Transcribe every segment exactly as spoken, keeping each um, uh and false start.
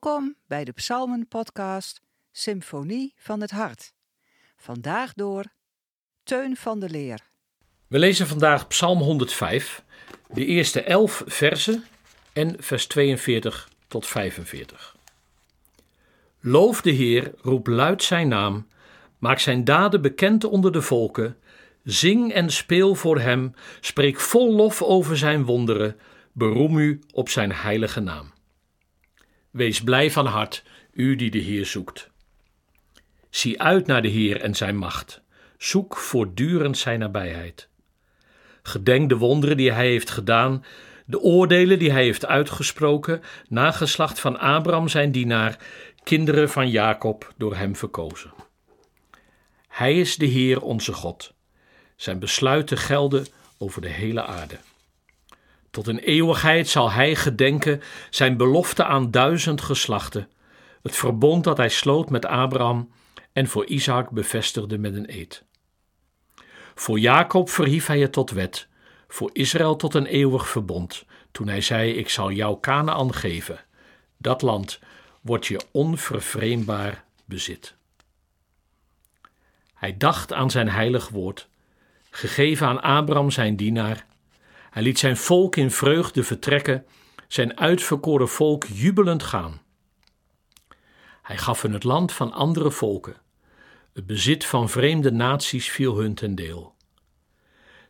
Welkom bij de Psalmen-podcast Symfonie van het Hart. Vandaag door Teun van de Leer. We lezen vandaag Psalm honderdvijf, de eerste elf verzen en vers tweeënveertig tot vijfenveertig. Loof de Heer, roep luid zijn naam, maak zijn daden bekend onder de volken, zing en speel voor hem, spreek vol lof over zijn wonderen, beroem u op zijn heilige naam. Wees blij van hart, u die de Heer zoekt. Zie uit naar de Heer en zijn macht. Zoek voortdurend zijn nabijheid. Gedenk de wonderen die hij heeft gedaan, de oordelen die hij heeft uitgesproken, nageslacht van Abraham zijn dienaar, kinderen van Jacob door hem verkozen. Hij is de Heer onze God. Zijn besluiten gelden over de hele aarde. Tot in eeuwigheid zal hij gedenken zijn belofte aan duizend geslachten, het verbond dat hij sloot met Abraham en voor Isaac bevestigde met een eed. Voor Jacob verhief hij het tot wet, voor Israël tot een eeuwig verbond, toen hij zei: ik zal jou Kanaan geven. Dat land wordt je onvervreembaar bezit. Hij dacht aan zijn heilig woord, gegeven aan Abraham zijn dienaar. Hij liet zijn volk in vreugde vertrekken, zijn uitverkoren volk jubelend gaan. Hij gaf hun het land van andere volken. Het bezit van vreemde naties viel hun ten deel.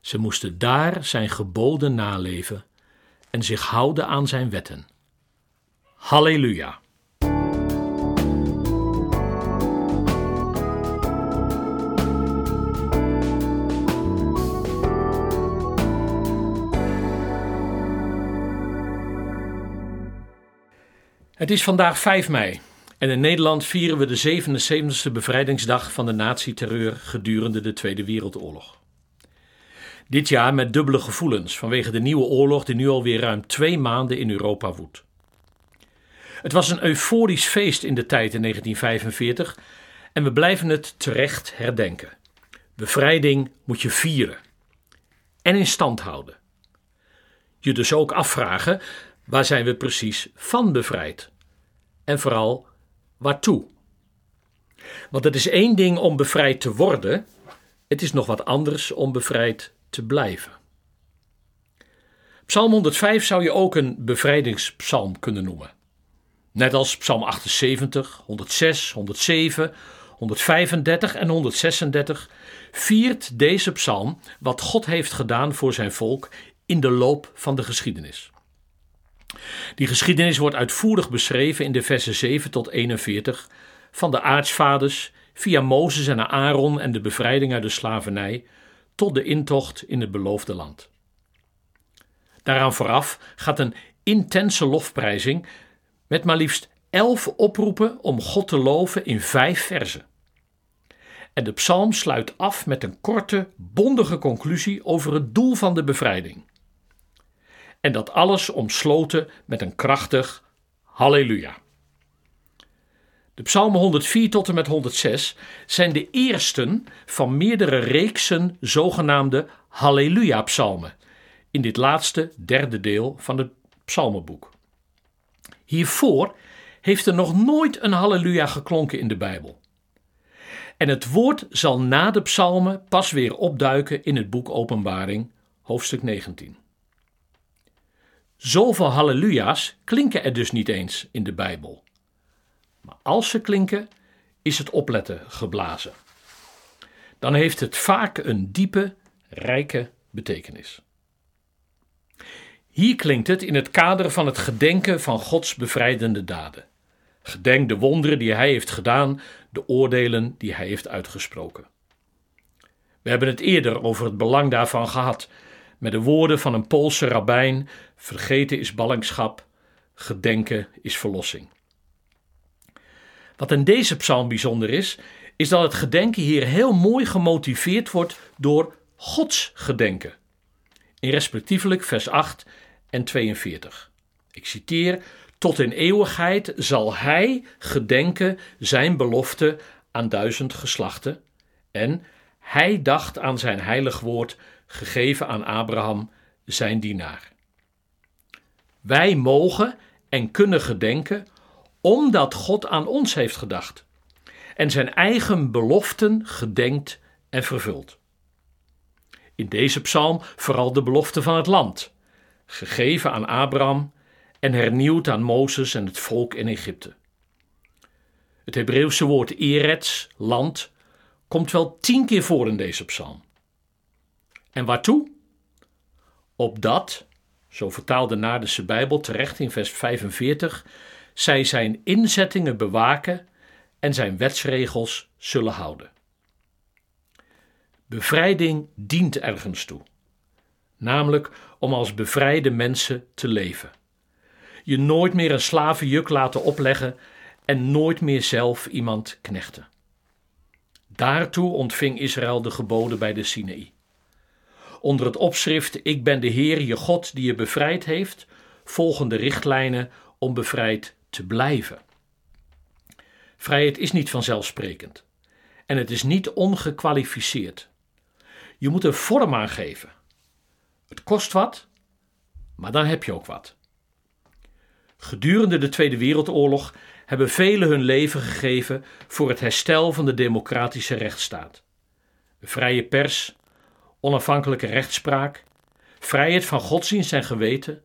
Ze moesten daar zijn geboden naleven en zich houden aan zijn wetten. Halleluja! Het is vandaag vijf mei en in Nederland vieren we de zevenenzeventigste bevrijdingsdag van de nazi-terreur gedurende de Tweede Wereldoorlog. Dit jaar met dubbele gevoelens vanwege de nieuwe oorlog die nu alweer ruim twee maanden in Europa woedt. Het was een euforisch feest in de tijd in negentien vijfenveertig en we blijven het terecht herdenken. Bevrijding moet je vieren en in stand houden. Je dus ook afvragen: waar zijn we precies van bevrijd? En vooral, waartoe? Want het is één ding om bevrijd te worden, het is nog wat anders om bevrijd te blijven. Psalm honderdvijf zou je ook een bevrijdingspsalm kunnen noemen. Net als Psalm achtenzeventig, honderdzes, honderdzeven, honderdvijfendertig en honderdzesendertig viert deze psalm wat God heeft gedaan voor zijn volk in de loop van de geschiedenis. Die geschiedenis wordt uitvoerig beschreven in de versen zeven tot eenenveertig van de aartsvaders via Mozes en Aaron en de bevrijding uit de slavernij tot de intocht in het beloofde land. Daaraan vooraf gaat een intense lofprijzing met maar liefst elf oproepen om God te loven in vijf verzen. En de psalm sluit af met een korte, bondige conclusie over het doel van de bevrijding. En dat alles omsloten met een krachtig halleluja. De psalmen honderdvier tot en met honderdzes zijn de eersten van meerdere reeksen zogenaamde halleluja-psalmen in dit laatste derde deel van het psalmenboek. Hiervoor heeft er nog nooit een halleluja geklonken in de Bijbel. En het woord zal na de psalmen pas weer opduiken in het boek Openbaring, hoofdstuk negentien. Zoveel halleluja's klinken er dus niet eens in de Bijbel. Maar als ze klinken, is het opletten geblazen. Dan heeft het vaak een diepe, rijke betekenis. Hier klinkt het in het kader van het gedenken van Gods bevrijdende daden. Gedenk de wonderen die hij heeft gedaan, de oordelen die hij heeft uitgesproken. We hebben het eerder over het belang daarvan gehad, met de woorden van een Poolse rabbijn: vergeten is ballingschap, gedenken is verlossing. Wat in deze psalm bijzonder is, is dat het gedenken hier heel mooi gemotiveerd wordt door Gods gedenken. In respectievelijk vers acht en tweeënveertig. Ik citeer: tot in eeuwigheid zal hij gedenken zijn belofte aan duizend geslachten. En hij dacht aan zijn heilig woord, gegeven aan Abraham, zijn dienaar. Wij mogen en kunnen gedenken omdat God aan ons heeft gedacht en zijn eigen beloften gedenkt en vervult. In deze psalm vooral de belofte van het land, gegeven aan Abraham en hernieuwd aan Mozes en het volk in Egypte. Het Hebreeuwse woord Eretz, land, komt wel tien keer voor in deze psalm. En waartoe? Opdat, zo vertaalt de Naardense Bijbel terecht in vers vijfenveertig, zij zijn inzettingen bewaken en zijn wetsregels zullen houden. Bevrijding dient ergens toe, namelijk om als bevrijde mensen te leven. Je nooit meer een slavenjuk laten opleggen en nooit meer zelf iemand knechten. Daartoe ontving Israël de geboden bij de Sinaï. Onder het opschrift Ik ben de Heer, je God, die je bevrijd heeft, volgen de richtlijnen om bevrijd te blijven. Vrijheid is niet vanzelfsprekend en het is niet ongekwalificeerd. Je moet er vorm aan geven. Het kost wat, maar dan heb je ook wat. Gedurende de Tweede Wereldoorlog hebben velen hun leven gegeven voor het herstel van de democratische rechtsstaat. De vrije pers, onafhankelijke rechtspraak, vrijheid van godsdienst en geweten,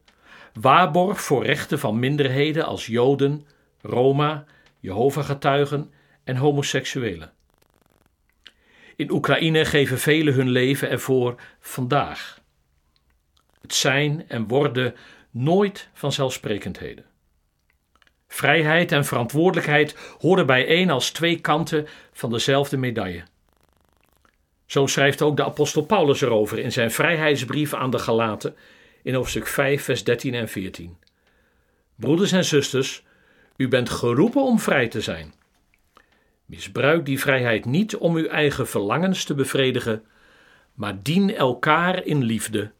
waarborg voor rechten van minderheden als Joden, Roma, Jehovah-getuigen en homoseksuelen. In Oekraïne geven velen hun leven ervoor vandaag. Het zijn en worden nooit vanzelfsprekendheden. Vrijheid en verantwoordelijkheid horen bijeen als twee kanten van dezelfde medaille. Zo schrijft ook de apostel Paulus erover in zijn vrijheidsbrief aan de Galaten in hoofdstuk vijf vers dertien en veertien. Broeders en zusters, u bent geroepen om vrij te zijn. Misbruik die vrijheid niet om uw eigen verlangens te bevredigen, maar dien elkaar in liefde,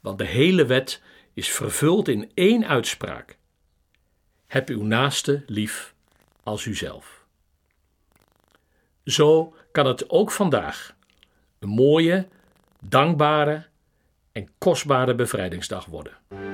want de hele wet is vervuld in één uitspraak. Heb uw naaste lief als uzelf. Zo kan het ook vandaag een mooie, dankbare en kostbare bevrijdingsdag worden.